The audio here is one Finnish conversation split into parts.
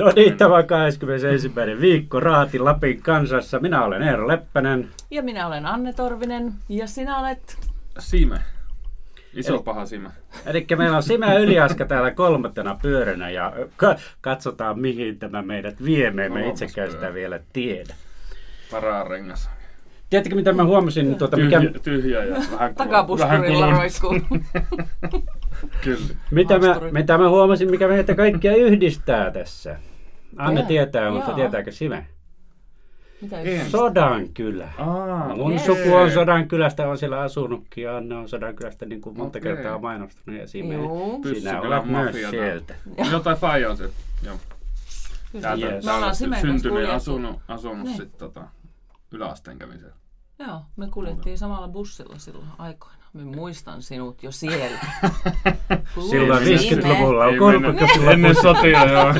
No niin, tämä on 21. viikko Raati Lapin kansassa. Minä olen Eero Leppänen. Ja minä olen Anne Torvinen. Ja sinä olet... Sime. Iso paha Sime. Eli meillä on Sime Yliaska täällä kolmantena pyöränä ja katsotaan mihin tämä meidät vie. Me emme itsekään sitä vielä tiedä. Paraa rengas. Tiedättekö mitä mä huomasin? Tyhjä ja takapuskurilla roiskuu. Kyllä. Mitä mä huomasin, mikä meitä kaikkia yhdistää tässä? Anne tietää, mutta tietääkö Sime? Sodankylä. Mun suku on Sodankylästä, on siellä asunutkin ja Anne on Sodankylästä niin kuin monta kertaa mainostanut ja Sime, sinä olet myös sieltä. Jotain faija on se. Täällä on syntynyt ja asunut sitten yläasteen kävin siellä. Joo, me kuljettiin samalla bussilla silloin aikoina. Me muistan sinut jo siellä. Silloin 50-luvulla on kolmikko. Ennen sotia, joo.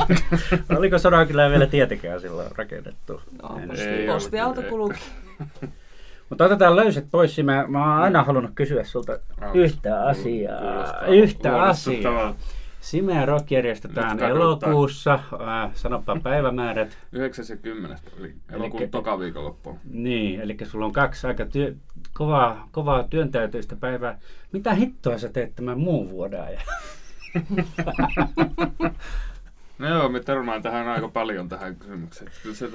Oliko Sodankylää vielä tietenkään silloin rakennettu? No, postiauto kulki. Mutta otetaan löyset pois. Mä oon aina halunnut kysyä sulta yhtä asiaa. Simerock järjestetään elokuussa, sanoppa päivämäärät. 9.10. eli elokuun toka viikonloppuun. Niin, eli sulla on kaksi aika kovaa työntäytöistä päivää. Mitä hittoa sä teet tämän muun vuoden ajan? No joo, me törmään tähän aika paljon tähän kysymykseen. Kyllä se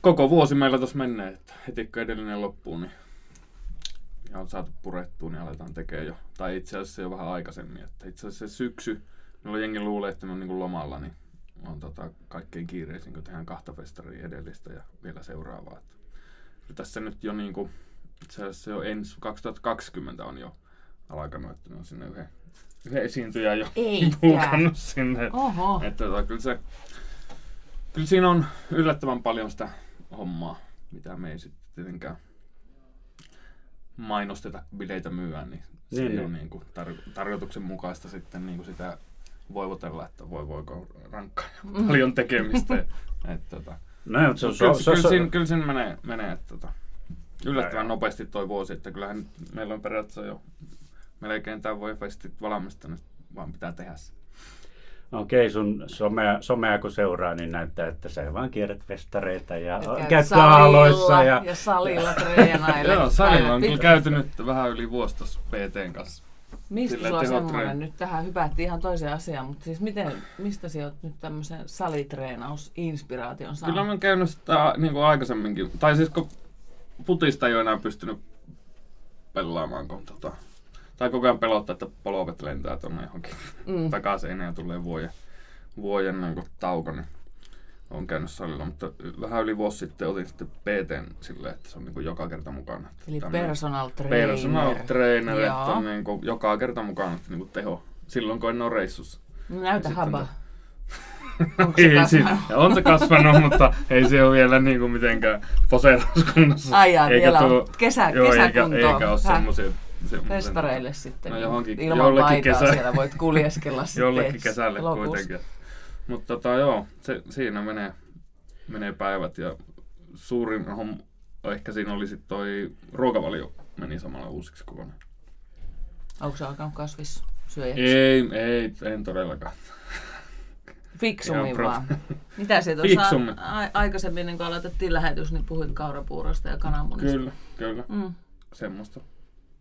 koko vuosi meillä tuossa menee, että heti kun edellinen loppuu, niin... ja on saatu purettua, niin aletaan tekemään jo. Tai itse asiassa jo vähän aikaisemmin. Että itse asiassa se syksy, jolloin jengi luulee, että me on niin kuin lomalla, niin on kaikkein kiireisin, kun tehdään kahta festaria edellistä ja vielä seuraavaa. Ja tässä nyt jo niin kuin, itse asiassa jo 2020 on jo alkanut, että ne on sinne yhden esiintyjän jo puukannut sinne. Että kyllä siinä on yllättävän paljon sitä hommaa, mitä me ei sitten tietenkään mainosteta, bileitä myyään, niin se ei ole niin kuin tarjotuksen mukaista sitten niin kuin sitä voivotella, että voiko rankkaa ja paljon tekemistä. Kyllä siinä menee yllättävän nopeasti toi vuosi, että kyllähän nyt meillä on periaatteessa jo melkein tämän voi festit valmistanut, vaan pitää tehdä se. Okei, sun somea kun seuraa, niin näyttää, että sä vaan kierrät festareita ja käyt saaloissa. Ja salilla treenailet. Joo, salilla on kyllä käytynyt vähän yli vuosi tuossa PT:n kanssa. Mistä sillä sulla semmoinen nyt tähän hypättiin ihan toiseen asiaan, mutta siis mistä sä oot nyt tämmöisen salitreenausinspiraation saanut? Kyllä mä oon käynyt sitä niin kuin aikaisemminkin, tai siis kun putista ei ole enää pystynyt pelaamaan, kun tai koko ajan pelottaa, että polvet lentää tuonne johonkin takaisin ja tulee vuoden niin tauko, niin olen käynyt salilla. Mutta vähän yli vuosi sitten otin sitten PT:n silleen, että se on niin joka kerta mukana. Eli personal trainer, että on niin joka kerta mukana, että niin teho. Silloin kun en ole reissussa. Näytä habaa. On se kasvanut, mutta ei se ole vielä niin kuin mitenkään poseerauskunnossa. Ajaa, vielä on kesäkuntoon. Eikä ole semmoisia. Festareille sitten, ilman paitaa siellä voit kuljeskella sitten jollekin kesälle lopusta. Kuitenkin. Mutta joo, siinä menee päivät ja suurin homma, ehkä siinä oli sitten toi ruokavalio meni samalla uusiksi kokonaan. Onko se alkanut kasvissyöjäksi? Ei, en todellakaan. Fiksummin vaan. Mitä se tuossa aikaisemmin, ennen kuin aloitettiin lähetys, niin puhuit kaurapuurosta ja kananmunista. Kyllä. Semmoista.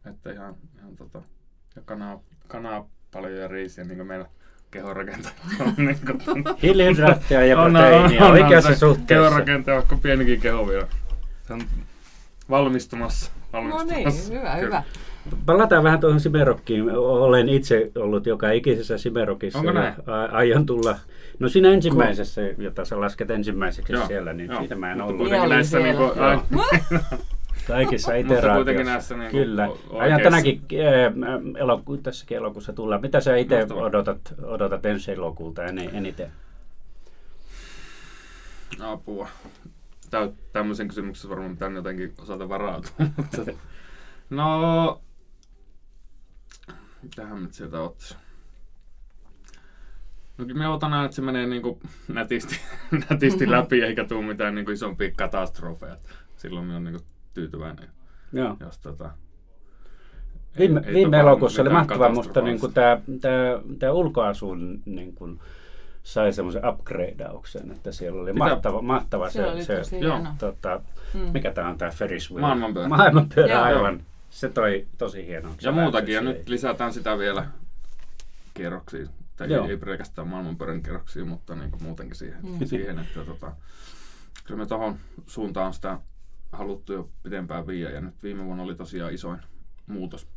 Että ihan ja kanaa paljon ja riisiä, niin kuin meillä kehonrakentajalla on. Hiilihydraattia ja proteiinia oikeassa suhteessa. Kehonrakentaja on pienikin keho vielä. Se on valmistumassa. No niin, hyvä. Palataan vähän tuohon Simerockiin. Olen itse ollut joka ikisessä Simerockissa. Onko näin? Aion tulla. No siinä ensimmäisessä, jota sä lasket ensimmäiseksi siellä, niin siitä mä en ollut. Kaikissa iteraatioissa. Niin kyllä. Aion tänäkin tässäkin elokuussa tulla. Mitä sä itse odotat ensi elokuulta eniten? Apua. Tämmöisen kysymyksen varmaan pitää jotenkin osata varautua. No... mitähän nyt sieltä ottaisi? No kyllä me otan aina, että se menee niin kuin nätisti läpi eikä tule mitään niin kuin isompia katastrofeja. Silloin me on niin kuin tyytyväinen. Joo. Jos viime elokuussa oli mahtavaa, mutta niin kuin tämä ulkoasun niin kuin sai semmoisen upgradeauksen, että siellä oli mahtava se mikä tämä on tämä Ferris wheel? Maailmanpyörä aivan. Se toi tosi hienoa. Ja muutakin, ja nyt lisätään sitä vielä kerroksiin. Ei pelkästään maailmanpyörän kerroksia, mutta niin kuin muutenkin siihen että kyllä me tuohon suuntaan sitä haluttu jo pidempään viiä, ja nyt viime vuonna oli tosiaan isoin muutos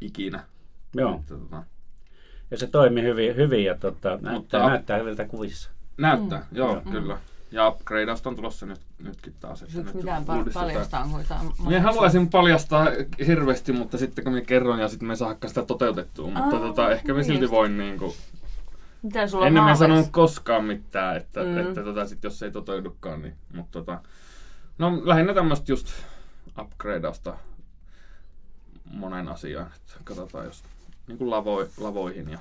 ikinä. Joo. Että, ja se toimi hyvin ja näyttää hyviltä kuvissa. Näyttää, joo. Kyllä. Ja upgradeausta on tulossa nytkin taas. Nyt mitään paljastaa? Minä haluaisin paljastaa hirveästi, mutta sitten kun minä kerron ja sitten me saakka sitä toteutettua. Mutta ehkä minä silti voin niinku... Mitä sulla ennen minä sanon koskaan mitään, että sit jos ei toteudukaan. Niin, mutta no lähinnä tämmöistä just upgradeausta monen asiaan. Että katsotaan jos niinku lavoihin ja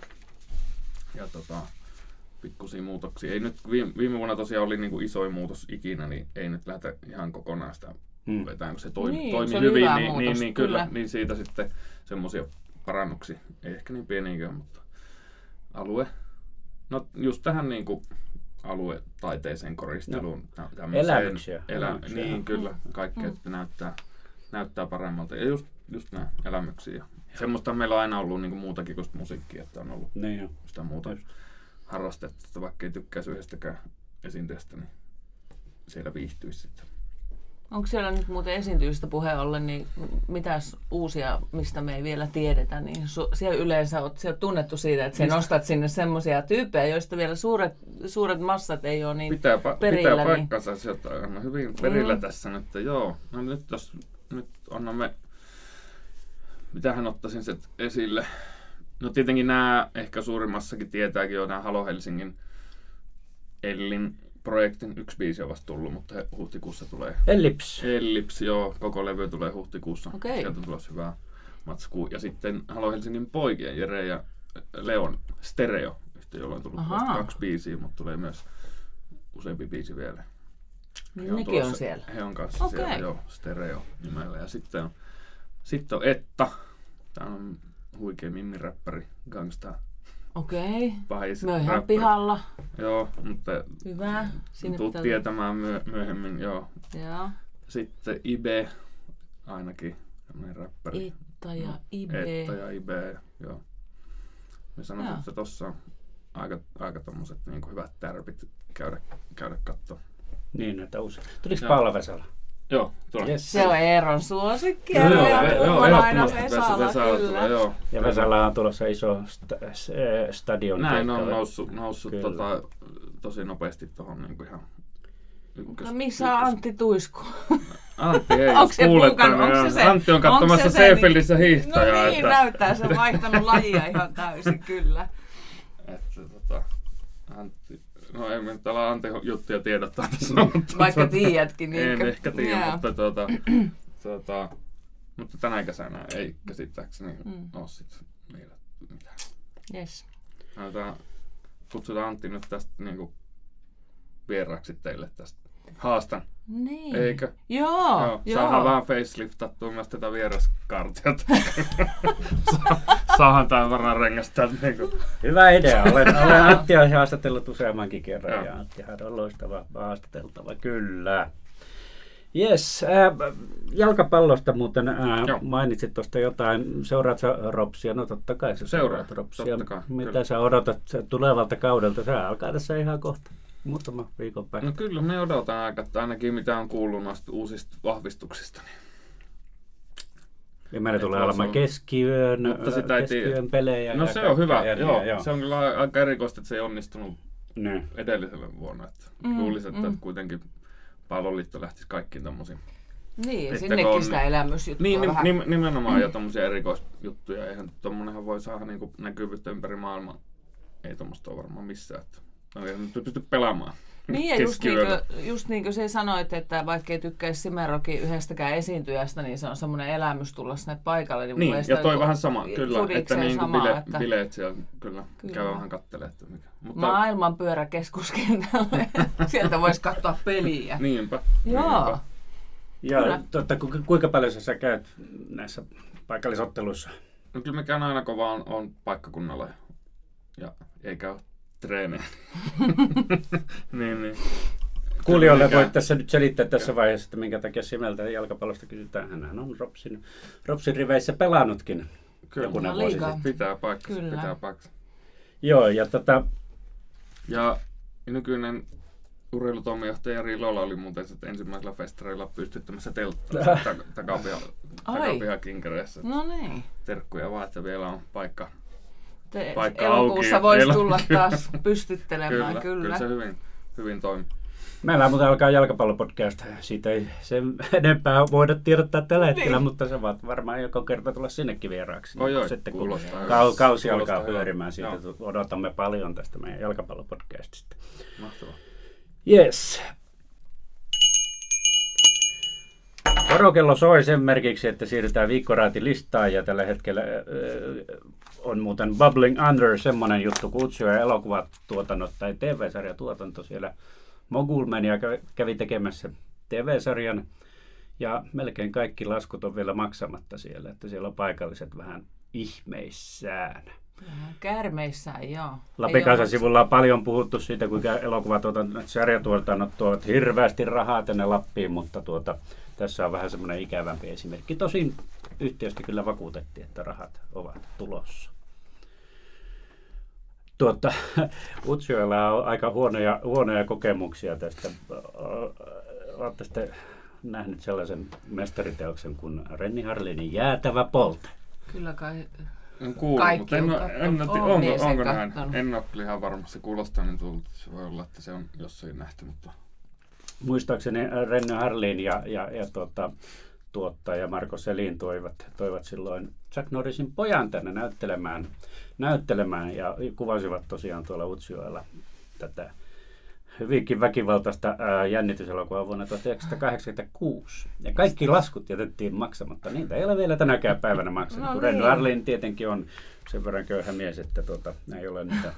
pikkusia muutoksia. Ei nyt viime vuonna tosiaan oli niinku isoin muutos ikinä, niin ei nyt lähdetä ihan kokonaan sitä vetään, kun se toimi se hyvin, niin siitä sitten semmoisia parannuksia. Ei ehkä niin pieniäkään, mutta alue. No just tähän niinku aluetaiteeseen koristeluun. No. Elämyksiä. Niin kyllä, kaikki että näyttää paremmalta. Ja just nämä elämyksiä. Ja. Semmoista meillä on aina ollut niinku muutakin kuin musiikkia, että on ollut sitä muuta. Harrastetta, että vaikka ei tykkäisi yhdestäkään esiintyjästä, niin siellä viihtyisi sitten. Onko siellä nyt muuten esiintyjistä puheen ollen, niin mitäs uusia, mistä me ei vielä tiedetä, niin siellä yleensä olet tunnettu siitä, että nostat sinne semmoisia tyyppejä, joista vielä suuret massat ei ole niin perillä. Pitää paikkansa, sieltä on hyvin perillä tässä nyt, joo. No nyt annamme, mitähän ottaisin sen esille. No tietenkin nämä ehkä suurimmassakin tietääkin jo nämä Halo Helsingin Ellin Projektin yksi biisi on vasta tullut, mutta huhtikuussa tulee. Ellips, joo. Koko levy tulee huhtikuussa. Okay. Sieltä on tulossa hyvää matskua. Ja sitten Halo Helsingin poikien Jere ja Leon Stereo, jolla on tullut vasta 2 biisiä, mutta tulee myös useampi biisi vielä. Nekin on siellä? He on kanssa siellä, joo. Stereo nimellä. Ja sitten on Etta. Tämä on huikea mimmiräppäri, gangsta. Okei. Myöhemmin räppäri. Pihalla. Joo, mutta hyvä. Tulet tietämään myöhemmin, joo. Ja. Sitten IB, ainakin tämmöinen räppäri. Etta ja IB, joo. Me sanoisin, että tuossa on aika tommoset niin hyvät tärpit käydä katsomaan. Niin, näitä uusia. Tuliko Paula Vesala? Joo, se on Eeron suosikki. Joo, aina Vesala tulee, joo. Ja Vesala on tulossa iso stadion. Näin on noussut tosi nopeasti tuohon niinku ihan. No missä on Antti Tuisku? Antti, hei, kuulet tämän. Antti on katsomassa Seefeldissä hiihtäjää. No niin, näyttää. Se on vaihtanut lajia ihan täysin, kyllä. Että Antti. No ei me nyt ala Antti-juttuja tiedottaa tässä. Vaikka tiedätkin. Niin en ehkä tiedä, mutta, mutta tänä kesänä ei käsittääkseni ole sitten meillä mitään. Yes. Kutsutaan Antti nyt tästä niinku vieraaksi teille tästä. Haastan. Niin. Eikö? Joo. Saadaan vähän faceliftattua myös tätä vieraskartia. Saadaan tämän varmaan rengastaa. Niin hyvä idea. Olen Antti on haastatellut useammankin kerran. Joo. Ja Anttihan on loistava haastateltava. Kyllä. Jes. Jalkapallosta muuten mainitsit tuosta jotain. Seuraat sä Ropsia? No totta kai sä seuraat Ropsia. Mitä kyllä. Sä odotat tulevalta kaudelta? Se alkaa tässä ihan kohta. Muutama viikon päästä. No kyllä, me odotan aika, että ainakin mitä on kuullut noista uusista vahvistuksista. Ja meillä tulee olemaan keskiyön pelejä. No se on hyvä, joo. Se on kyllä aika erikoista, että se ei onnistunut edellisellä vuonna. Luulisin, että kuitenkin Palloliitto lähtisi kaikkiin tommosiin. Niin, ja sinnekin sitä elämysjuttua vähän. Niin, nimenomaan ja tommosia erikoisjuttuja. Eihän tommonenhan voi saada niinku näkyvyyttä ympäri maailmaa. Ei tommosta ole varmaan missään. Nyt pysty pelaamaan. Niin, just niin kuin sä sanoit, että vaikkei tykkäisi Simerockin yhdestäkään esiintyjästä, niin se on semmoinen elämys tulla sinne paikalle. Niin ja toi vähän sama, kyllä, että niin kuin bileet siellä kyllä. Käy vähän kattelemaan. Mutta maailmanpyöräkeskuskentälle, sieltä voisi katsoa peliä. Niinpä. Joo. Ja kuinka paljon sä käyt näissä paikallisotteluissa? No, kyllä me käyn aina, kun vaan on paikkakunnalla ja eikä ole treenejä. Niin. Kuulijoille voit tässä nyt selittää tässä vaiheessa, että minkä takia Simeltä jalkapallosta kysytään. Hänhän on Ropsin riveissä pelannutkin. Kyllä, pitää paikkansa. Joo, ja ja nykyinen urheilutoimijohtaja Jari Lola oli muuten ensimmäisellä festareilla pystyttämässä telttaa takapihakinkereissä. No niin. Terkkuja vaan, että vielä on paikka elokuussa auki. Voisi tulla taas pystyttelemään, kyllä. Kyllä se hyvin toimii. Meillä muuten alkaa jalkapallopodcast. Siitä ei sen enempää voida tiedottaa tällä hetkellä, niin. Mutta sä voit varmaan joka kerta tulla sinnekin vieraaksi. Sitten kun kausi alkaa pyörimään, siitä odotamme paljon tästä meidän jalkapallopodcastista. Mahtavaa. Yes. Porokello soi sen merkiksi, että siirrytään viikkoraatilistaan, ja tällä hetkellä on muuten Bubbling Under semmoinen juttu kuin Utsjoen elokuvatuotannot tai TV-sarjatuotanto siellä. Mogulmania kävi tekemässä TV-sarjan, ja melkein kaikki laskut on vielä maksamatta siellä, että siellä on paikalliset vähän ihmeissään. Käärmeissään, joo. Lapin kansan sivulla on paljon puhuttu siitä, kuinka elokuvatuotannot, sarjatuotannot tuovat hirveästi rahaa tänne Lappiin, mutta tässä on vähän semmoinen ikävämpi esimerkki. Tosin yhtiöstä kyllä vakuutettiin, että rahat ovat tulossa. Utsjoella on aika huonoja kokemuksia tästä. Olette sitten nähnyt sellaisen mestariteoksen kuin Renny Harlinin Jäätävä polte. Kyllä kai kaikki on kattonut. En ole ihan varma, se kuulostaa niin tullut. Se voi olla, että se on jossain nähty. Mutta muistaakseni Renny Harlin ja tuottaja Marko Selin toivat silloin Chuck Norrisin pojan tänne näyttelemään ja kuvasivat tosiaan tuolla Utsjoella tätä hyvinkin väkivaltaista jännityselokuvaa vuonna 1986. Ja kaikki laskut jätettiin maksamatta. Niitä ei ole vielä tänäkään päivänä maksanut. No niin. Renny Harlin tietenkin on sen verran köyhä mies, että ei ole niitä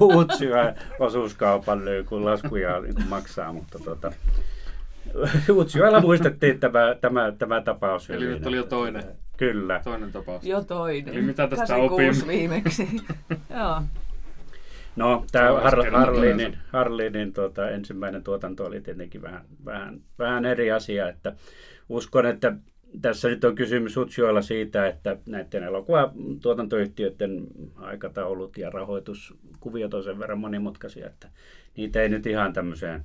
Utsjoen osuuskaupan kun laskuja maksaa, mutta Utsjoella muistettiin tämä tapaus. Eli nyt oli jo toinen. Kyllä. Toinen tapaus. Jo toinen. Eli mitä tästä opin? Viimeksi. Joo. No, tämä Harlinin ensimmäinen tuotanto oli tietenkin vähän eri asia. Että uskon, että tässä nyt on kysymys Utsjoella siitä, että näiden elokuvatuotantoyhtiöiden aikataulut ja rahoituskuviot on sen verran monimutkaisia, että niitä ei nyt ihan tämmöiseen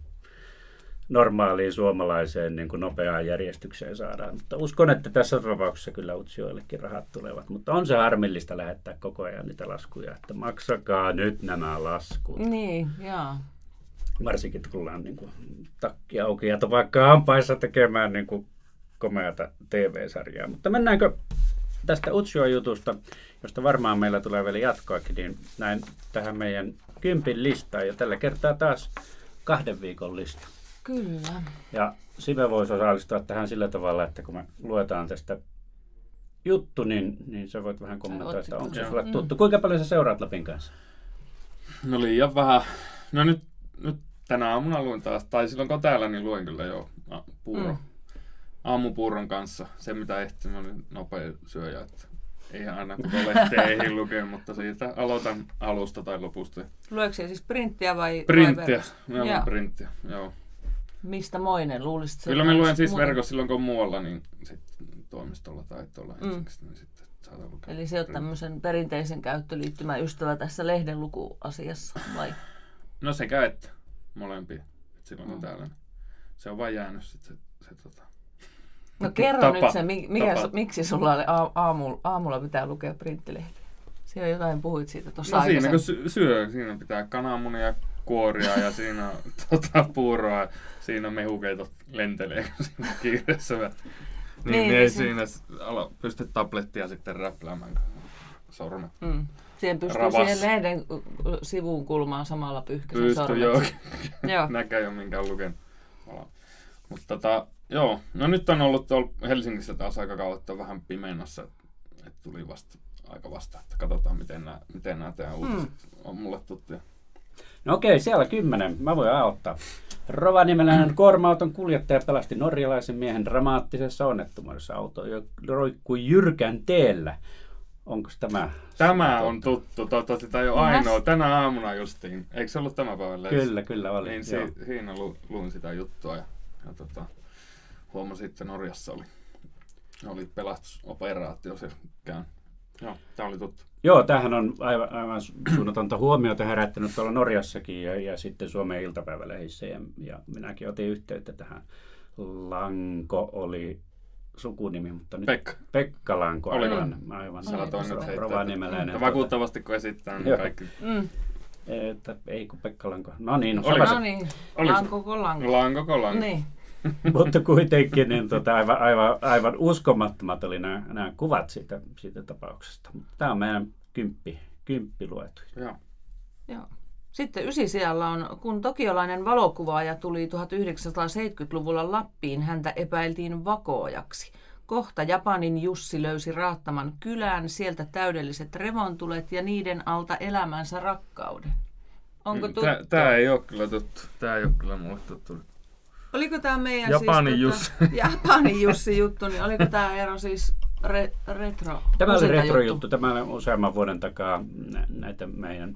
normaaliin suomalaiseen niin kuin nopeaan järjestykseen saadaan. Mutta uskon, että tässä tapauksessa kyllä Utsjoellekin rahat tulevat. Mutta on se harmillista lähettää koko ajan niitä laskuja, että maksakaa nyt nämä laskut. Niin, joo. Varsinkin tullaan niin kuin takki auki ja vaikka hampaissa tekemään niin kuin komeata TV-sarjaa. Mutta mennäänkö tästä Utsjoen-jutusta, josta varmaan meillä tulee vielä jatkoakin, niin näin tähän meidän 10 listaan. Ja tällä kertaa taas 2 viikon lista. Kyllä. Ja Sime voisi osallistua tähän sillä tavalla, että kun me luetaan tästä juttu, niin sä voit vähän kommentoida, että onko se sulle tuttu. Kuinka paljon sä seuraat Lapin kanssa? No liian vähän. No nyt tänä aamuna luin taas, tai silloin kun täällä, niin luin kyllä jo aamupuuron kanssa. Se mitä ehtin, oli nopea syöjä. Eihän aina koko lehteä ei lukea, mutta siitä aloitan alusta tai lopusta. Lueeko se siis printtiä vai? Printtiä. Meillä on printtiä, joo. Mistä moinen? Luulisit, kyllä mä luen siis verkossa silloin, kun on muualla, niin sitten toimistolla tai tuolla ensiksi, niin sitten saadaan lukea. Eli se on tämmöisen perinteisen käyttöliittymän ystävä tässä lehden lukuasiassa, vai? No sekä että molempia, että silloin kun täällä. Se on vaan jäänyt sitten se No kerro nyt se, miksi sulla oli aamulla pitää lukea printtilehtiä? Siinä jotain puhuit siitä tuossa aikaisemmin. No siinä kun syö, siinä pitää kananmunia kuoria ja siinä puuroa, siinä mehukeitot lentelee siinä kiireessä. Niin ei siinä pysty tablettia sitten räpläämään sormet. Siihen pystyy siihen lehden sivuun kulmaan samalla pyyhkäisen sormet. Pystyy joo, näkee jo minkä on lukenut. Mutta joo, no nyt on ollut Helsingissä taas aika kauan, että on vähän pimeässä, että tuli vasta, että katsotaan miten nämä teidän uutiset on mulle tuttuja. No okei, siellä 10, mä voin auttaa. Rovaniemeläinen kuorma-auton kuljettaja pelasti norjalaisen miehen dramaattisessa onnettomuudessa. Auto roikkui jyrkän teellä. Onko tämä? Tämä on tuttu, toivottavasti tämä ei ole ainoa. Tänä aamuna justiin. Eikö se ollut tämän päivän lehdessä? Kyllä oli. Niin siinä luin sitä juttua ja huomasin, että Norjassa oli pelastusoperaatio selkään. Joo, tämä oli tuttu. Joo, tämähän on aivan suunnatonta huomiota herättänyt tuolla Norjassakin ja sitten Suomen iltapäivälehdissä. Ja minäkin otin yhteyttä tähän. Lanko oli sukunimi, mutta nyt Pekka Lanko, aivan rovaniemeläinen. Vakuuttavasti kun esittää niin kaikki. Mm. Että ei kun Pekka Lanko. Lanko. Niin. Mutta kuitenkin niin, aivan uskomattomat oli nämä kuvat siitä tapauksesta. Tämä on meidän kymppi luetu. Joo. Sitten ysisijalla on, kun tokiolainen valokuvaaja tuli 1970-luvulla Lappiin, häntä epäiltiin vakoojaksi. Kohta Japanin Jussi löysi Raattaman kylän, sieltä täydelliset revontulet ja niiden alta elämänsä rakkauden. Onko tuttu? Tämä ei ole kyllä tuttu. Tämä ei ole kyllä mulle tuttu. Oliko tämä meidän Japanin Jussi juttu, niin oliko tämä Eero siis retro? Tämä oli retrojuttu. Tämä oli useamman vuoden takaa näitä meidän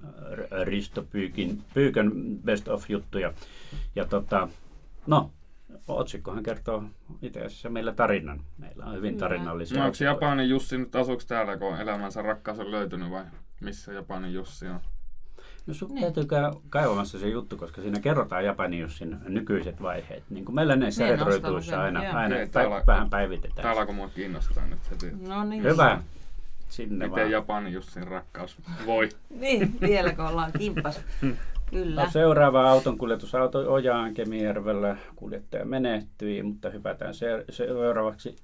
Risto Pyykön best of juttuja. Ja otsikkohan kertoo itse asiassa meillä tarinan. Meillä on hyvin tarinallisia. No, onko Japanin Jussi nyt asuuko täällä, kun elämänsä rakkaus on löytynyt vai missä Japanin Jussi on? No sun täytyy kaivamassa se juttu, koska siinä kerrotaan Japanin Jussin nykyiset vaiheet. Niin kuin meillä näissä retroituissa aina vähän päivitetään. Täällä alkoi mua kiinnostaa nyt heti. No niin. Hyvä. Sinne miten vaan. Japanin Jussin rakkaus voi. Niin, vielä kun ollaan kimppas. Kyllä. No, seuraava autonkuljetusauto ojaan Kemijärvellä. Kuljettaja menehtyi, mutta hypätään seuraavaksi.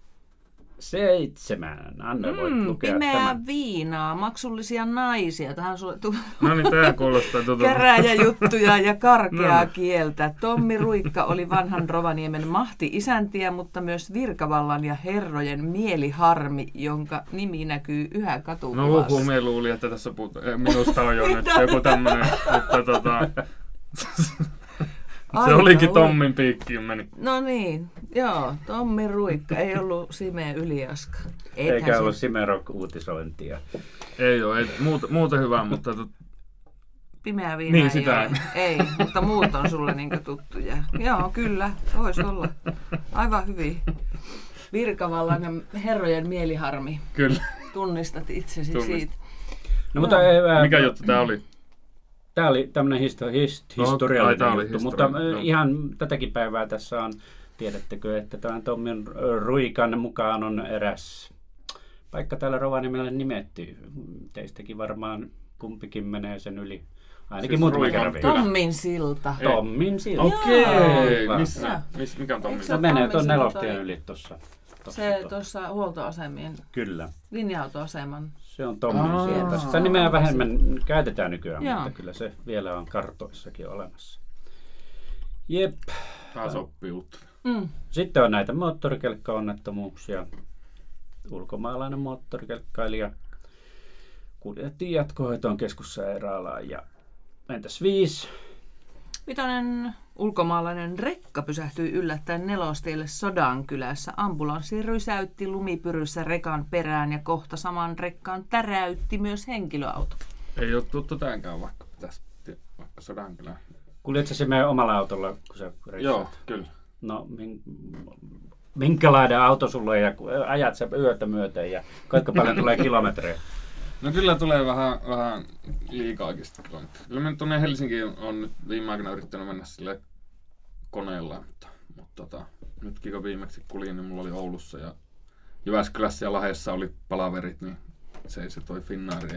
7. Anne voit lukea pimeää tämän. Pimeää viinaa, maksullisia naisia. Tähän sulle no niin, tämä kuulostaa tutulta. Käräjäjuttuja ja karkeaa kieltä. Tommi Ruikka oli vanhan Rovaniemen mahti-isäntiä, mutta myös virkavallan ja herrojen mieliharmi, jonka nimi näkyy yhä katukuvassa. No me luulin, että tässä minusta on jo nyt joku tämmöinen, mutta se olikin Tommin piikkiin meni. No niin, joo, Tommi Ruikka, ei ollut Sime Yliaska. Eikä ollut Simerock-uutisointia. Ei ole, muuta hyvää, mutta... Pimeää viinaa niin, ei, mutta muut on sulle niinku tuttuja. Joo, kyllä, voisi olla. Aivan hyvin. Virkavallan herrojen mieliharmi. Kyllä. Tunnistat itsesi siitä. No, mutta mikä juttu tämä oli? Tämä oli tämmöinen historiallinen juttu, mutta ihan tätäkin päivää tässä on, tiedättekö, että tämän Tommin Ruikan mukaan on eräs paikka täällä Rovaniemellä nimetty. Teistäkin varmaan kumpikin menee sen yli, ainakin siis muutama kerran vielä. Tommin silta. Tommin silta. Okei, mikä on Tommin silta? Se menee tuon Nelostien yli tuossa. Se tuossa huoltoasemien linja-autoaseman. Se on Tommin silta. Sitä nimeä vähemmän käytetään nykyään, mutta kyllä se vielä on kartoissakin olemassa. Jep. Taas oppii uutta. Sitten on näitä moottorikelkkaonnettomuuksia. Ulkomaalainen moottorikelkkailija kuljettiin jatkohoitoon keskussairaalaan. Ja entäs 5? Vitonen ulkomaalainen rekka pysähtyi yllättäen Nelostielle Sodankylässä. Ambulanssi rysäytti lumipyryssä rekan perään ja kohta saman rekkaan täräytti myös henkilöauto. Ei ole tuttu tämänkään vaikka Sodankylään. Kuljetko se meidän omalla autolla, kun sä reksaat? Joo, kyllä. No, minkälainen auto sulla on ja ajat sä yötä myöten ja kuinka paljon tulee kilometrejä? No kyllä tulee vähän liikaakin sitä kilometriä. Kyllä minä tuonne Helsinkiin olen nyt viime aikoina yrittänyt mennä sille koneella, mutta nytkin kun viimeksi kuljin, niin mulla oli Oulussa ja Jyväskylässä ja Lahdessa oli palaverit, niin se toi Finnaari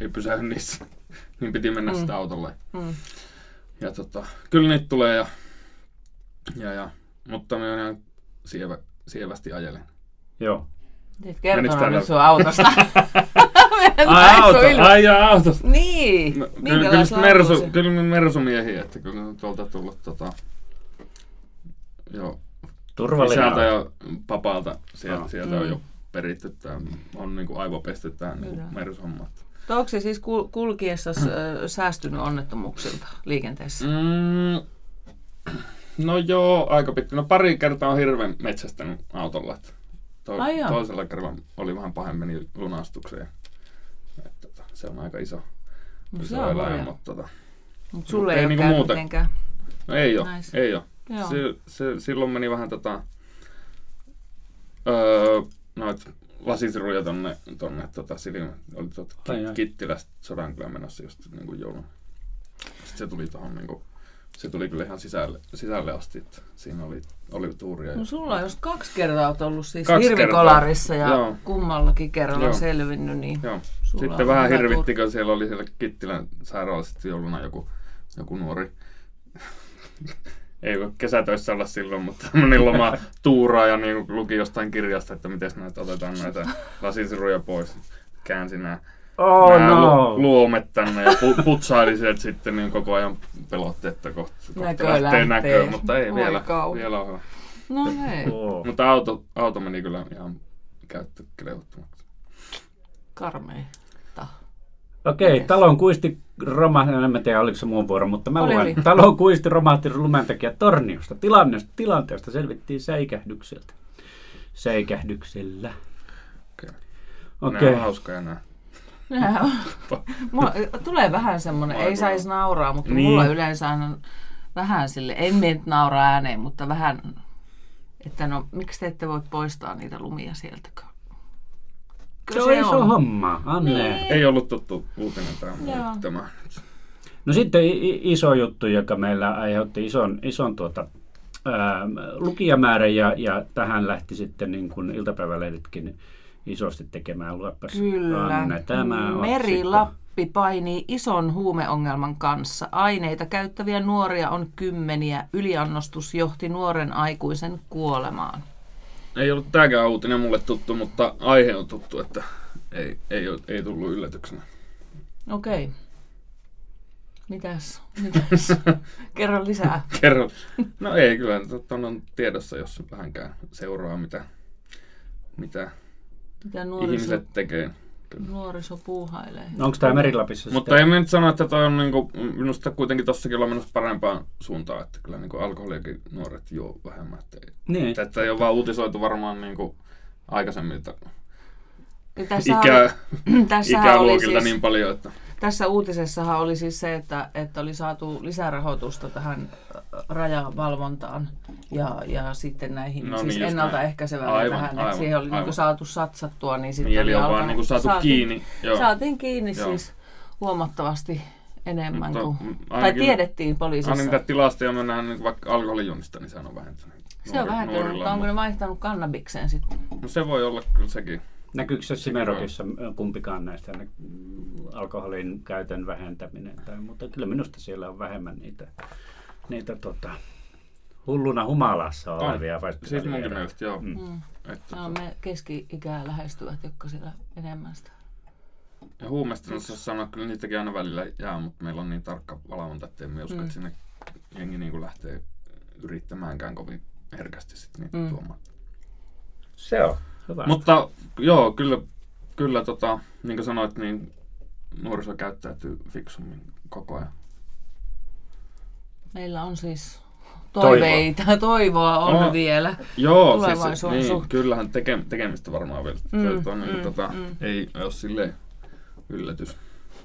ei pysähdy niissä, niin piti mennä sitä autolla. Ja kyllä niitä tulee, ja mutta minä ihan sievästi ajelen. Joo. Nyt kertomaan nyt sun autosta. Autosta. Niin. No, kyllä minä mersumiehiä, että kyllä on tuolta tullut isältä ja papalta. Sieltä on jo peritty tämä, on niinku aivopesty tähän niinku mersuhommat. Onko se siis kulkiessa säästynyt onnettomuuksilta liikenteessä? No joo, aika pitkä. No pari kertaa on hirveän metsästänyt autolla. Toisella kerralla oli vähän pahemmin, meni lunastukseen. Että se on aika iso eläin, mutta sulle ei ole käynyt mitenkään. No ei ole, ei ole. Silloin meni vähän noit lasisiruja tonne silmään. Oli Kittilästä Sodankylään menossa just niinku joulun. Sitten se tuli tohon niinku, se tuli kyllä ihan sisälle asti, että siinä oli tuuria. No sulla on just 2 kertaa oot ollut siis hirvikolarissa ja joo. Kummallakin kerralla joo. Selvinnyt. Niin joo. Sitten vähän hirvittikö, siellä oli siellä Kittilän sairaalassa jouluna joku nuori. Ei voi kesätöissä olla silloin, mutta tämmöinen loma tuuraa ja niin luki jostain kirjasta, että miten näitä otetaan näitä lasisiruja pois. Käänsi luomet tänne ja putsaili sieltä sitten niin koko ajan pelotti, että kohta lähtee näköön, mutta ei vielä ole. No hei. Mutta auto meni kyllä ihan käyttökelevottomaksi. Karmeita. Okei, talon kuisti romahti, en tiedä oliko se muun vuoro, mutta mä luen. Talon kuisti romahti lumen takia Torniosta. Tilanteesta selvittiin säikähdykseltä. Säikähdyksellä. Okei. Nää on hauskoja nää. Tulee vähän semmoinen, ei saisi nauraa, mutta niin. Mulla yleensä on vähän sille, en mennyt nauraa ääneen, mutta vähän, että no miksi te ette voi poistaa niitä lumia sieltäkö? Se on iso homma, Anne. Niin. Ei ollut tottu uutinen tämä. No sitten iso juttu, joka meillä aiheutti ison lukijamäärän ja tähän lähti sitten niin kuin iltapäivälehditkin isosti tekemään luoppas. Kyllä. Anne, tämä Merilappi painii ison huumeongelman kanssa. Aineita käyttäviä nuoria on kymmeniä. Yliannostus johti nuoren aikuisen kuolemaan. Ei ollut tääkään uutinen mulle tuttu, mutta aihe on tuttu, että ei tullut yllätyksenä. Okei. Mitäs? Kerro lisää. No ei kyllä, on tiedossa, jos vähänkään seuraa mitä ihmiset tekee. Nuoriso puuhailee. No onko tämä Merilapissa? Mutta en nyt sano, että toi on niinku, minusta kuitenkin tossakin ollaan menossa parempaan suuntaan, että kyllä niinku alkoholiakin nuoret juo vähemmän. Niin. Tätä ei ole vaan uutisoitu varmaan niinku aikaisemmin ikäluokilta siis, niin paljon. Että. Tässä uutisessahan oli siis se, että oli saatu lisärahoitusta tähän rajavalvontaan ja sitten näihin siis ennaltaehkäisevään tähän, että siihen oli niinku saatu satsattua, niin sitten oli vaan niinku saatu kiinni. Saatiin kiinni siis huomattavasti enemmän kuin, tai tiedettiin poliisissa. Ainakin mitä tilastoja mennään niin vaikka alkoholijunnista, niin se on vähentänyt. Se on vähentänyt, mutta onko ne vaihtanut kannabikseen sitten? No se voi olla kyllä sekin. Näkyykö se Simerockissa kumpikaan näistä alkoholin käytön vähentäminen tai muuta? Kyllä minusta siellä on vähemmän niitä hulluna humalassa olevia. Siis munkin mielestä, joo. Mm. No, me keski-ikää lähestyvät, jotka siellä enemmän sitä. Ja huumeista on sanoa, kyllä niitäkin aina välillä jää, mutta meillä on niin tarkka valvonta, ettei me usko, että sinne jengi niin lähtee yrittämäänkään kovin herkästi sit niitä tuomaan. Se on. Hyvä. Mutta joo, kyllä, niin kuin sanoit, niin nuoriso käyttäytyy fiksummin koko ajan. Meillä on siis toivoa on vielä. Joo, siis, niin, kyllähän tekemistä varmaan vielä. Ei ole silleen yllätys.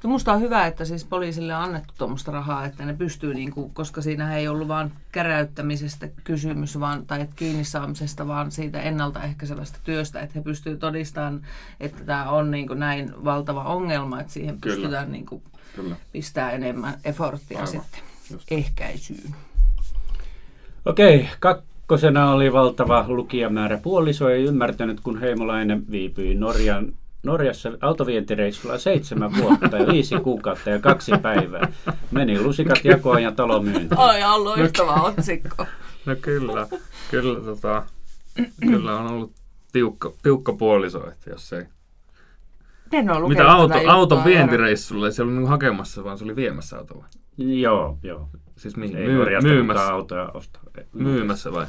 Ja musta on hyvä, että siis poliisille on annettu tuommoista rahaa, että ne pystyy, niinku, koska siinä ei ollut vaan käräyttämisestä kysymys tai kiinni saamisesta, vaan siitä ennaltaehkäisevästä työstä, että he pystyvät todistamaan, että tämä on niinku näin valtava ongelma, että siihen pystytään niinku pistää enemmän eforttia sitten ehkäisyyn. Okei, kakkosena oli valtava lukijamäärä. Puoliso ei ymmärtänyt, kun heimolainen viipyi Norjassa autovientireissulla 7 vuotta ja 5 kuukautta ja 2 päivää. Meni lusikat jakoon ja talo myyntiin. Ai, on loistava otsikko. No kyllä on ollut tiukka puoliso, että jos ei. Mitä auton vientireissulla, ei se ollut niinku hakemassa, vaan se oli viemässä autoa. Joo. Siis mihin? Myymässä autoa ostaa. Myymässä vai?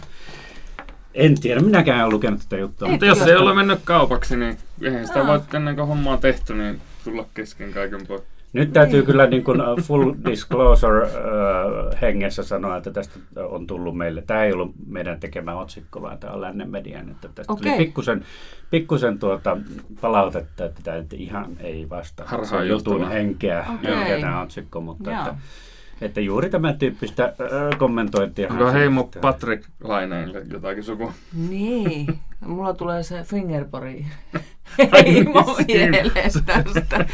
En tiedä, minäkään en ole lukenut tätä juttua. Mutta jos ei ole mennyt kaupaksi, niin eihän sitä voi ennen kuin hommaa tehty, niin tulla kesken kaiken pois. Nyt täytyy kyllä niin kuin full disclosure hengessä sanoa, että tästä on tullut meille. Tämä ei ollut meidän tekemä otsikko, vaan tämä on Lännen median. Että tästä tuli pikkusen palautetta, että tämä ihan ei vastaa harhaan jutun henkeä tämä otsikko, mutta että juuri tämän tyyppistä kommentointia. Onko heimo Patrik Laineille jotakin sukua? Niin, mulla tulee se Fingerpori heimo mieleen tästä.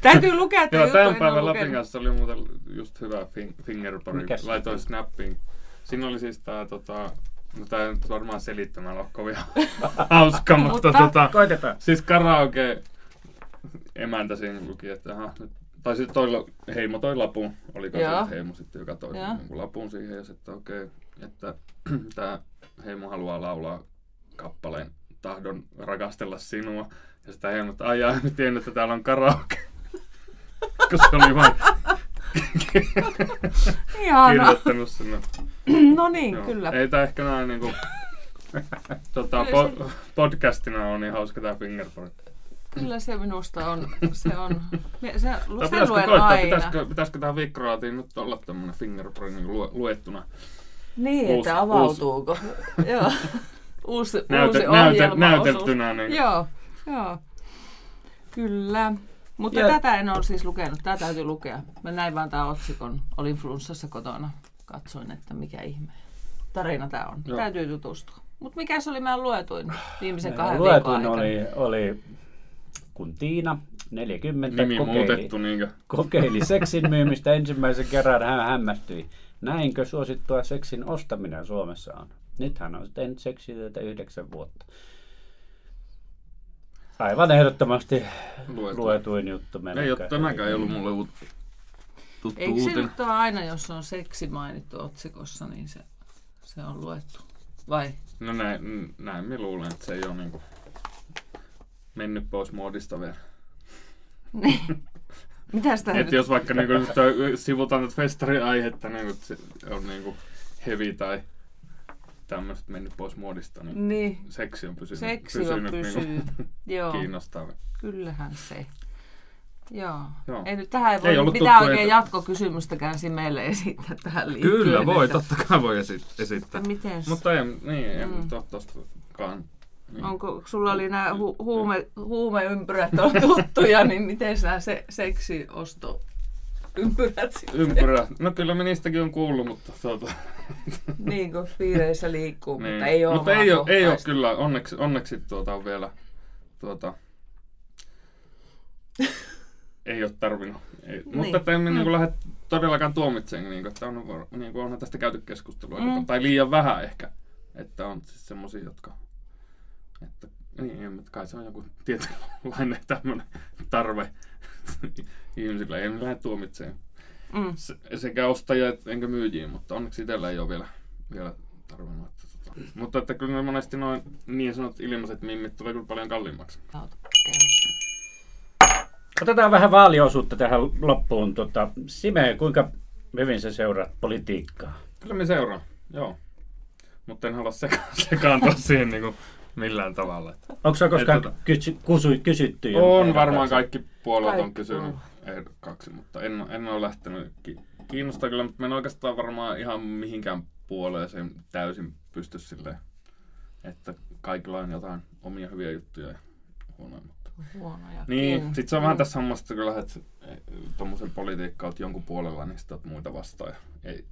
Täytyy lukea, että juttu en ole lukenut. Tämän päivän Lapin kanssa oli muuten just hyvä Fingerpori. Laitoin snappiin. Siinä oli siis tämä, no tämä nyt varmaan selittämällä on kovin hauska, mutta koitetaan. Siis karaoke emäntä siinä luki, että tai sitten heimo toi lapun, oliko se heimo sitten, joka toi lapun siihen ja sitten että tämä heimo haluaa laulaa kappaleen Tahdon rakastella sinua. Ja sitten heimo, että aijaa, en tiennyt, että täällä on karaoke. Koska se oli vaan kirjoittanut sinne. No niin, kyllä. Ei tämä ehkä näin niinku podcastina on niin hauska tämä Fingerpori. Kyllä se minusta on, se luen aina. Pitäisikö tähän viikkoraatiin nyt olla tämmöinen Fingerpori niin luettuna? Niin, että avautuuko? Joo, uusi näytettynä. Niin. Joo, kyllä. Mutta tätä en ole siis lukenut, tämä täytyy lukea. Mä näin vaan tämän otsikon, olin flunssassa kotona, katsoin, että mikä ihme tarina tämä on. Joo. Täytyy tutustua. Mutta mikä se oli, mä luetuin viimeisen 2 viikon aikana. Oli kun Tiina, 40, kokeili seksin myymistä ensimmäisen kerran, hän hämmästyi. Näinkö suosittua seksin ostaminen Suomessa on? Nyt hän on tehnyt seksityötä 9 vuotta. Aivan ehdottomasti luetuin juttu. Ei ole tämäkään, ei ollut mulle tuttu uutinen. Eikö se nyt ole aina, jos on seksi mainittu otsikossa, niin se on luettu? Vai? No näin minä luulen, että se ei ole niinku mennyt pois muodista vielä. Mitä sitä nyt? Jos vaikka niinku sivutaan tätä festariaihetta, niin se on niinku heavy tai tämmöiset mennyt pois muodista, niin seksi on pysynyt. Seksi pysyy. Kiinnostavaa. Kyllähän se. Joo. Ei nyt tähän ei voi mitään oikein jatkokysymystäkään meille esittää tähän liittyen. Kyllä voi, totta kai voi esittää. Mites? Mutta ei tottakaan. Niin. Onko sulla oli nämä huumeympyrät on tuttuja, niin miten nämä seksiostoympyrät sitten? No kyllä me niistäkin on kuullut, mutta niin kuin piireissä liikkuu, niin. Mutta ei ole. Mutta ei ole kyllä, onneksi on vielä ei ole tarvinnut. Ei. Niin. Mutta en minä lähde todellakaan tuomitsemaan, niin että on, niin kuin onhan tästä käyty keskustelua, tai liian vähän ehkä, että on siis semmoisia, jotka että, niin, kai se on joku tietynlainen tämmöinen tarve ihmisillä, ei lähde tuomitsemaan sekä ostajia enkä myyjiä, mutta onneksi itsellä ei ole vielä tarvinnut. Mutta että kyllä monesti noin niin sanotut ilmaiset mimmit tulee kyllä paljon kalliimmaksi. Otetaan vähän vaaliosuutta tähän loppuun. Sime, kuinka hyvin sä seuraat politiikkaa? Kyllä minä seuraan, joo. Mutta en halua sekaantua siihen niinku millään tavalla. Onko se koskaan kysytty? On varmaan kaikki puolueet on kysynyt ehdokkaaksi, mutta en ole lähtenyt. Kiinnostaa kyllä, mutta en oikeastaan varmaan ihan mihinkään puolueeseen täysin pysty silleen, että kaikilla on jotain omia hyviä juttuja ja huonoja. Niin, sit se on vähän tässä hommasta, kun lähdet tommosen politiikkaan, oot jonkun puolella, niin sit oot muita vastaan. Ei.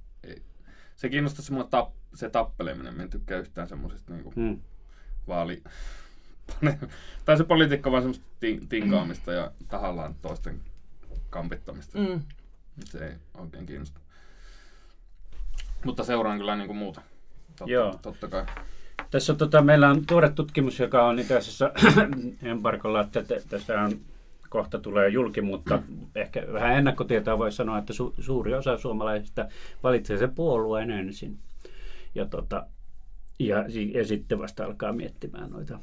Se kiinnostaa semmoinen se tappeleminen, mä en tykkää yhtään semmosesta niinku vaali... tai se politiikka on vaan semmoista tinkaamista ja tahallaan toisten kampittamista. Se ei oikein kiinnosta. Mutta seuraan kyllä niinku muuta, totta kai. Tässä on, meillä on tuore tutkimus, joka on itse asiassa embargolla, että tässä on, kohta tulee julki, mutta ehkä vähän ennakkotietoa voi sanoa, että suuri osa suomalaisista valitsee sen puolueen ensin. Ja sitten vasta alkaa miettimään noita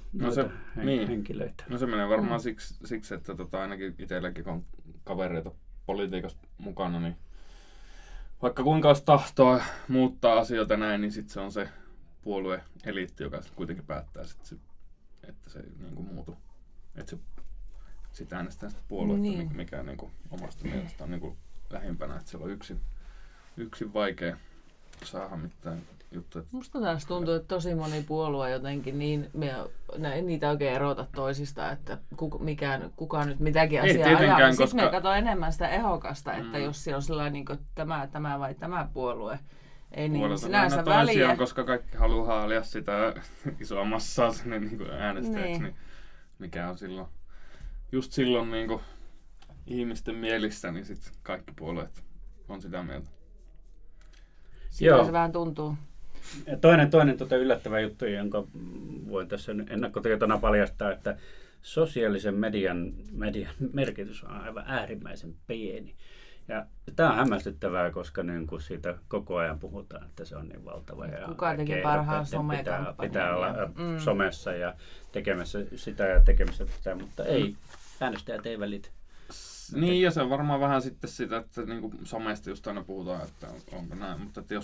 henkilöitä. No se menee varmaan siksi, että ainakin itselläkin on kavereita politiikassa mukana, niin vaikka kuinka olisi tahtoa muuttaa asioita näin, niin sitten se on se puolueeliitti, joka kuitenkin päättää, että se ei niin kuin muutu. Että se sitten äänestää sitä puoluetta, niin. Mikä niin kuin, omasta mielestä on niin kuin, lähimpänä, että siellä on yksin vaikea saada mitään juttuja. Musta taas tuntuu, että tosi moni puolue jotenkin, niin ei niitä oikein erota toisista, että kuka nyt mitäkin asiaa ei, ajaa. Sitten koska... me katsoo enemmän sitä ehokasta, että jos siellä on sellainen niin kuin, tämä vai tämä puolue. Ei niin sinänsä väliä. Koska kaikki haluaa haalia sitä isoa massaa sinne niin äänestäjäksi, niin mikä on silloin, just silloin niin kuin ihmisten mielissä, niin sit kaikki puolueet on sitä mieltä. Silloin se vähän tuntuu. Ja toinen yllättävä juttu, jonka voin tässä ennakkotietona paljastaa, että sosiaalisen median merkitys on aivan äärimmäisen pieni. Ja tämä on hämmästyttävää, koska niin kuin siitä koko ajan puhutaan, että se on niin valtava. Kuka teki parhaan somekampanjan. Pitää olla somessa ja tekemässä sitä ja tekemässä sitä, mutta ei, äänestäjät ei välitä. Niin, ja se on varmaan vähän sitten sitä, että niin kuin somesta just aina puhutaan, että onko näin. Mutta että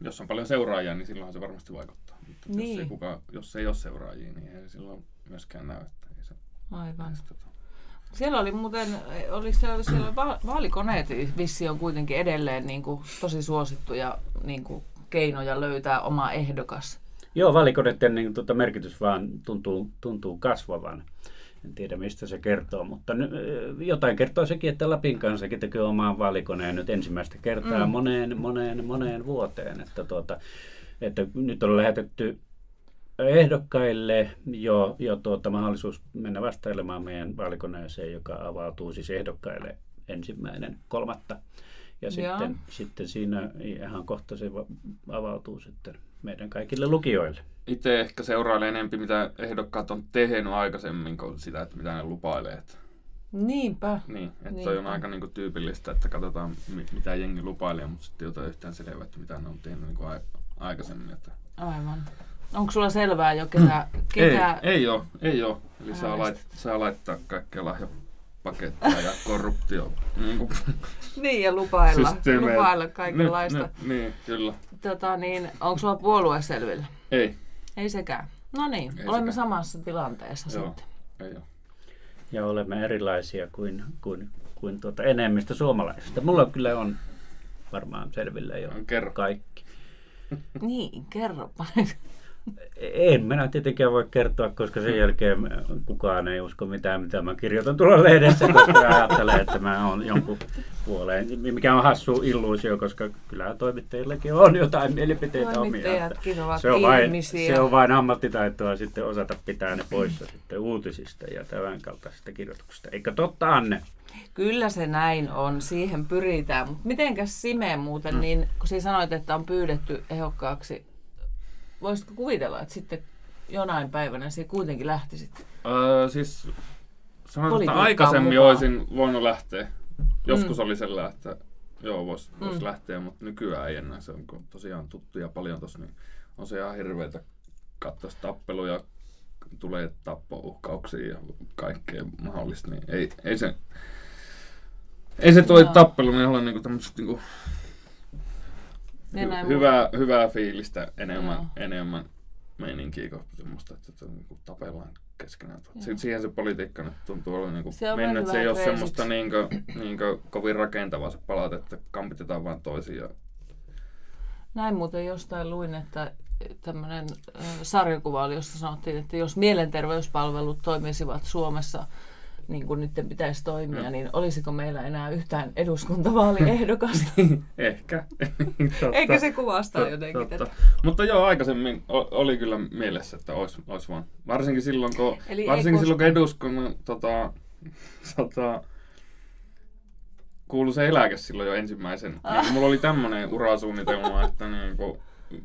jos on paljon seuraajia, niin silloinhan se varmasti vaikuttaa. Mutta niin. Jos ei ole seuraajia, niin ei silloin myöskään näy. Ei se, aivan. Siellä oli muuten, siellä vaalikoneet vissiin on kuitenkin edelleen niin kuin, tosi suosittuja niin kuin, keinoja löytää oma ehdokas. Joo, vaalikoneiden niin, merkitys vaan tuntuu kasvavan. En tiedä mistä se kertoo, mutta jotain kertoo sekin, että Lapin kansakin tekee omaan vaalikoneen nyt ensimmäistä kertaa moneen vuoteen. Että nyt on lähetetty... ehdokkaille jo mahdollisuus mennä vastailemaan meidän vaalikoneeseen, joka avautuu siis ehdokkaille 1.3. Ja sitten siinä ihan kohta se avautuu sitten meidän kaikille lukijoille. Itse ehkä seurailen enemmän, mitä ehdokkaat on tehnyt aikaisemmin kuin sitä, että mitä ne lupailee. Niinpä. Niin, että on aika niinku tyypillistä, että katsotaan mitä jengi lupailee, mutta sitten jotain yhtään selvää, että mitä ne on tehnyt niinku aikaisemmin. Aivan. Onko sulla selvää jo ketä? Ei ole. Eli saa laittaa kaikkea lahjapakettia ja korruptio. Niin ja lupailla kaikenlaista. Niin, kyllä. Onko sulla puolue selvillä? Ei. Ei sekään. No niin, olemme samassa tilanteessa sitten. Ei ole. Ja olemme erilaisia kuin enemmistö suomalaisista. Mulla kyllä on varmaan selvillä jo kaikki. Niin, kerropa. En minä tietenkään voi kertoa, koska sen jälkeen kukaan ei usko mitään, mitä mä kirjoitan tuolla lehdessä, koska ajattelen, että mä oon jonkun puoleen, mikä on hassu illuusio, koska kyllähän toimittajillakin on jotain mielipiteitä omia. Se on vain ammattitaitoa sitten osata pitää ne poissa sitten uutisista ja tämän kaltaisista kirjoituksista. Eikö totta, Anne? Kyllä se näin on, siihen pyritään. Mutta mitenkäs Sime muuten, niin kun sinä sanoit, että on pyydetty ehokkaaksi, voisitko kuvitella, että sitten jonain päivänä se kuitenkin lähtisit? Siis sanotaan, että aikaisemmin olisin voinut lähteä. Joskus oli sellainen, että joo, vois lähteä, mutta nykyään ei enää. Se on tosiaan tuttuja paljon tossa, niin on se ihan hirveetä katsoa tappeluja, tulee tappouhkauksia ja kaikkea mahdollista. Niin ei se tuo tappelu, niin ole niinku tämmöset niinku... Hyvää fiilistä enemmän meininkiä kuin semmoista, että tapellaan keskenään. Siihen se politiikka nyt tuntuu olla niinku mennyt. Se ei ole semmoista niinku kovin rakentavaa se palaute, että kampitetaan vaan toisiaan. Näin muuten jostain luin, että tämmöinen sarjakuva oli, jossa sanottiin, että jos mielenterveyspalvelut toimisivat Suomessa niin kuin nyt pitäisi toimia, niin olisiko meillä enää yhtään eduskuntavaaliehdokasta? Ehkä. Eikä se kuvasta jotenkin tätä. Mutta joo, aikaisemmin oli kyllä mielessä, että olisi vaan. Varsinkin silloin, kun eduskunnan kuului se eläke silloin jo ensimmäisen. Niin, mulla oli tämmöinen urasuunnitelma, että niin kuin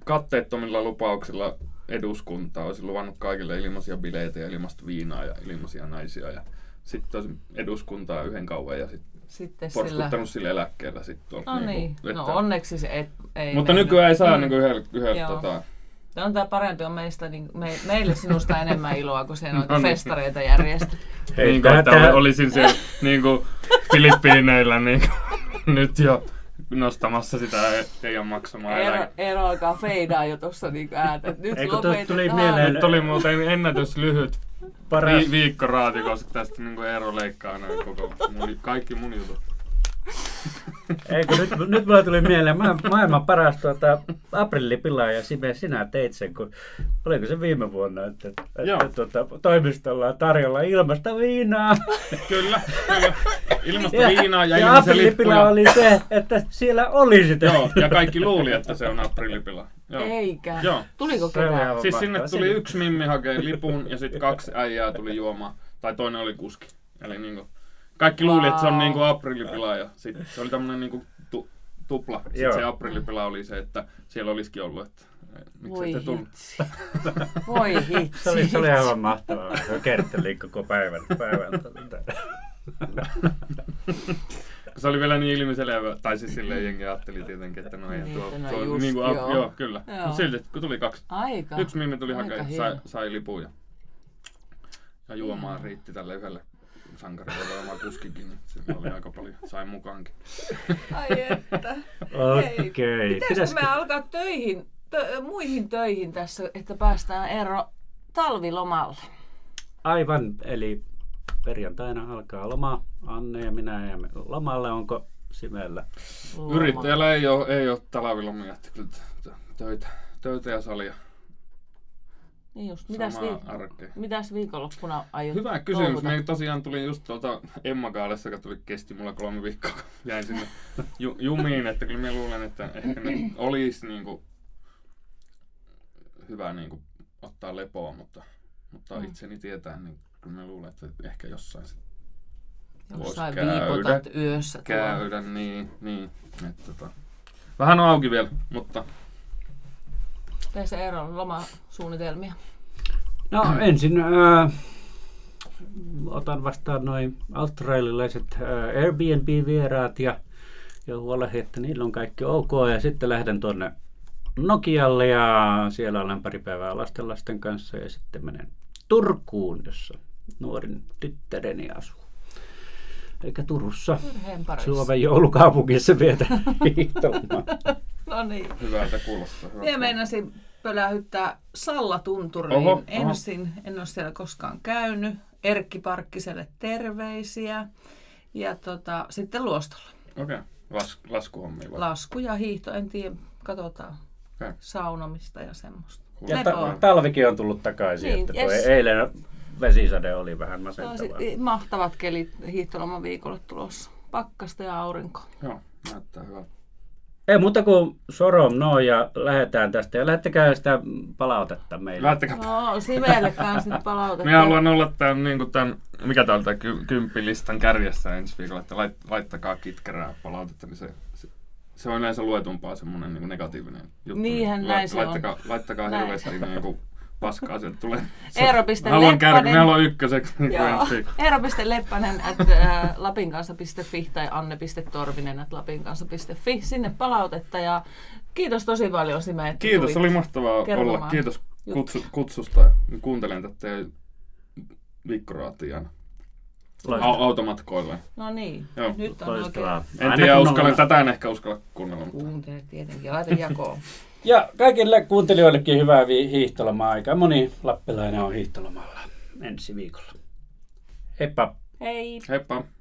katteettomilla lupauksilla eduskuntaa olisi luvannut kaikille ilmaisia bileitä ja ilmaista viinaa ja ilmaisia naisia ja sitten olisin eduskuntaa yhden kauan ja sitten porskuttanut sillä eläkkeellä. No niin, no onneksi se ei. Mutta mennyt. Nykyään ei saa niin yhdeltä. On tämä parempi, on meistä, niin meille sinusta enemmän iloa, kun se noita festareita järjestetään. Niin kuin, että olisin siellä niin Filippiineillä niin nyt jo nostamassa sitä teidän maksamaa eläkettä. Eero alkaa feidaa jo tuossa niin ääntä. Nyt lopetetaan. Nyt tuli muuten ennätyslyhyt Viikko raatikossa tästä niin kuin Eero leikkaa näin koko kaikki mun jutut. Eikö nyt mulle tuli mieleen maailman paras aprillipilaaja Sime, sinä teit sen, kun oliko se viime vuonna, että toimistolla on tarjolla ilmasta viinaa. Kyllä. Ilmasta viinaa ja aprillipila oli se, että siellä oli sitä. Joo, ja kaikki luuli, että se on aprillipila. Joo. Eikä. Joo. Tuliko ketään? Siis sinne tuli yksi mimmi hakee lipun ja sitten 2 äijää tuli juomaan, tai toinen oli kuski. Eli niinku kaikki luuli, että se on niinku aprillipila ja sit se oli tämmönen niinku tupla. Sitten se aprillipila oli se, että siellä olisikin ollut, että miksei te tullut. Voi hitsi. Se oli aivan mahtavaa. Se kertteli koko päivän. Se oli vielä niin ilmiselvä, tai siis silleen jengi ajatteli tietenkin, että no ei tuo niinku joo kyllä. Mut silti kun tuli 2. Aika. Yksi mimmi tuli hakemaan, sai lipun ja juomaa riitti tälle yhdelle. Sankarilla oli oma kuskikin, niin siinä oli aika paljon, sain mukaankin. Ai että. Okei. Pitäisikö me alkaa töihin, muihin töihin tässä, että päästään Eero talvilomalle? Aivan, eli perjantaina alkaa loma, Anne ja minä jäämme lomalle, onko Simellä? Yrittäjällä ei ole talvilomia, että kyllä töitä ja salia. Niin just. Mitäs viikonloppuna aiot? Hyvä kysymys. Touhuta? Me tosiaan tuli just tuolta Emma Kaalessa, joka kesti mulla 3 viikkoa, kun jäin sinne jumiin. Että kyllä me luulen, että ehkä ne olisi niinku hyvä niinku ottaa lepoa, mutta itseni tietää, niin kyllä me luulen, että ehkä jossain viipotat yössä. Käydä, niin. Vähän on auki vielä, mutta... Tässä Eeron lomasuunnitelmia? No ensin otan vastaan noin australialaiset Airbnb-vieraat ja huolehdin, että niillä on kaikki ok. Ja sitten lähden tuonne Nokialle ja siellä olen pari päivää lasten kanssa ja sitten menen Turkuun, jossa nuorin tyttäreni asuu. Eli Turussa, Suomen joulukaupungissa vietän hiihtomaan. No niin. Hyvältä kuulostaa. Minä meinasin pölähyttää Sallatunturiin ensin. En ole siellä koskaan käynyt. Erkki Parkkiselle terveisiä. Ja sitten Luostolla. Okei. Laskuhommia vai? Lasku ja hiihto, en tiedä. Katsotaan. Okay. Saunomista ja semmoista. Ja talvikin on tullut takaisin. Niin, että eilen vesisade oli vähän masentavaa. Mahtavat kelit hiihtolomaviikolle tulossa. Pakkasta ja aurinko. Joo, näyttää hyvältä. Ei muuta kuin sorom no ja lähdetään tästä ja lähettäkää sitä palautetta meille. Lähettekää. No, Simelle kanssa nyt palautetta. Minä haluan olla tämän, niin kuin tämän mikä täältä kymppilistan kärjessä ensi viikolla, että laittakaa kitkerää palautetta, niin se on yleensä luetumpaa semmoinen niin kuin negatiivinen juttu. Niinhän niin, näin se on. Laittakaa hirveästi niin kuin paskaa sieltä tulee. Minä haluan ykköseksi. Eero.leppänen@lapinkansa.fi tai anne.torvinen@lapinkansa.fi. Sinne palautetta ja kiitos tosi paljon Sime, että kiitos, tulit. Oli mahtavaa kertomaan olla. Kiitos kutsusta. Kuuntelen tätä viikkoraatia automatkoille. No niin, joo. Nyt on loistavaa. En tiedä, tätä en ehkä uskalla kuunnella. Kuuntele tietenkin, laita jakoon. Ja kaikille kuuntelijoillekin hyvää hiihtolomaa-aikaa. Moni lappilainen on hiihtolomalla ensi viikolla. Heippa! Hei! Heippa!